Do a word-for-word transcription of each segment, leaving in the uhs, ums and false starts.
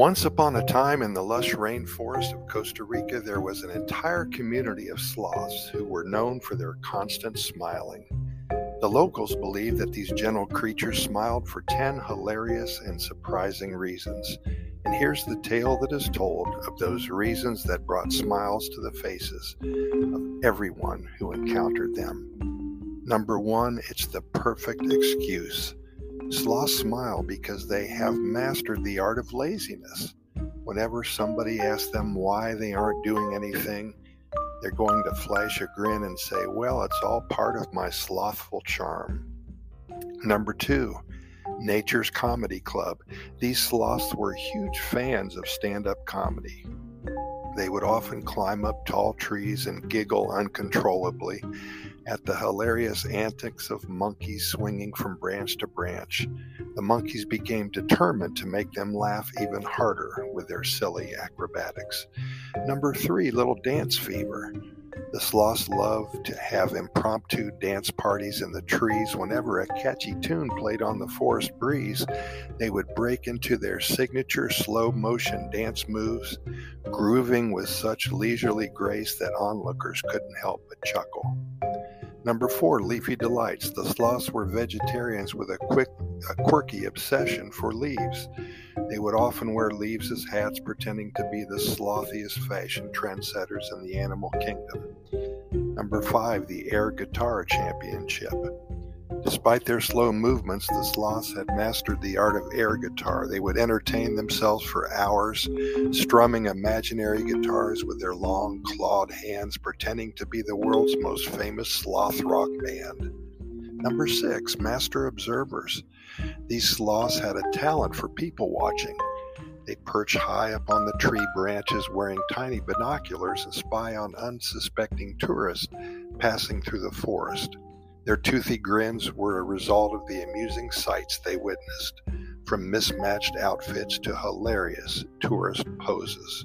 Once upon a time in the lush rainforest of Costa Rica, there was an entire community of sloths who were known for their constant smiling. The locals believed that these gentle creatures smiled for ten hilarious and surprising reasons. And here's the tale that is told of those reasons that brought smiles to the faces of everyone who encountered them. Number one, it's the perfect excuse. Sloths smile because they have mastered the art of laziness. Whenever somebody asks them why they aren't doing anything, they're going to flash a grin and say, well, it's all part of my slothful charm. Number two, Nature's Comedy Club. These sloths were huge fans of stand-up comedy. They would often climb up tall trees and giggle uncontrollably at the hilarious antics of monkeys swinging from branch to branch. The monkeys became determined to make them laugh even harder with their silly acrobatics. Number three, little dance fever. The sloths love to have impromptu dance parties in the trees. Whenever a catchy tune played on the forest breeze, they would break into their signature slow-motion dance moves, grooving with such leisurely grace that onlookers couldn't help but chuckle. Number four, leafy delights. The sloths were vegetarians with a quick, a quirky obsession for leaves. They would often wear leaves as hats, pretending to be the slothiest fashion trendsetters in the animal kingdom. Number five, the air guitar championship. Despite their slow movements, the sloths had mastered the art of air guitar. They would entertain themselves for hours, strumming imaginary guitars with their long, clawed hands, pretending to be the world's most famous sloth rock band. Number six, master observers. These sloths had a talent for people watching. They perch high up on the tree branches wearing tiny binoculars and spy on unsuspecting tourists passing through the forest. Their toothy grins were a result of the amusing sights they witnessed, from mismatched outfits to hilarious tourist poses.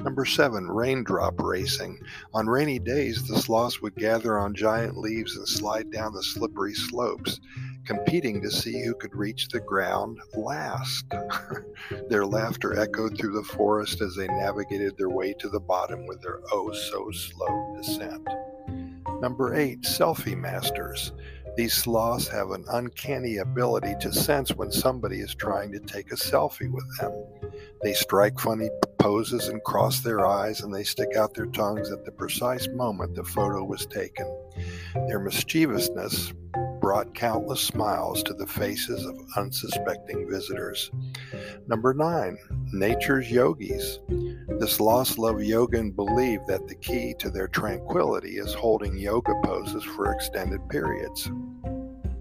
Number seven, raindrop racing. On rainy days, the sloths would gather on giant leaves and slide down the slippery slopes, competing to see who could reach the ground last. Their laughter echoed through the forest as they navigated their way to the bottom with their oh-so-slow descent. Number eight, selfie masters. These sloths have an uncanny ability to sense when somebody is trying to take a selfie with them. They strike funny poses and cross their eyes, and they stick out their tongues at the precise moment the photo was taken. Their mischievousness brought countless smiles to the faces of unsuspecting visitors. Number nine, nature's yogis. The sloths love yoga and believe that the key to their tranquility is holding yoga poses for extended periods.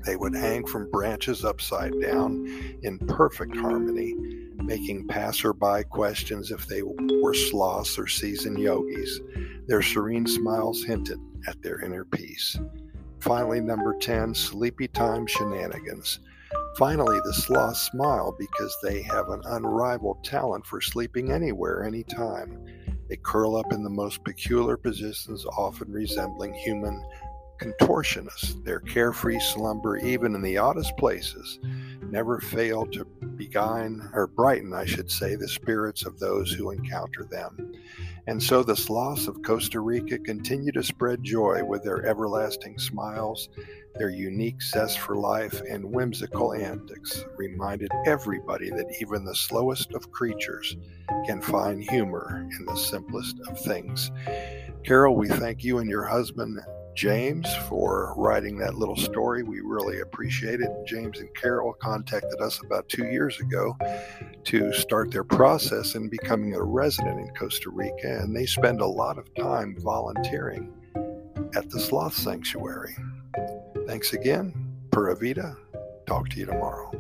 They would hang from branches upside down in perfect harmony, making passerby questions if they were sloths or seasoned yogis. Their serene smiles hinted at their inner peace. Finally, number ten, sleepy time shenanigans. Finally, the sloths smile because they have an unrivaled talent for sleeping anywhere, anytime. They curl up in the most peculiar positions, often resembling human contortionists. Their carefree slumber, even in the oddest places, never fail to begine, or brighten, I should say, the spirits of those who encounter them. And so the sloths of Costa Rica continue to spread joy with their everlasting smiles, their unique zest for life, and whimsical antics, reminded everybody that even the slowest of creatures can find humor in the simplest of things. Carol, we thank you and your husband, James, for writing that little story. We really appreciate it. James and Carol contacted us about two years ago to start their process in becoming a resident in Costa Rica, and they spend a lot of time volunteering at the Sloth Sanctuary. Thanks again. Pura Vida. Talk to you tomorrow.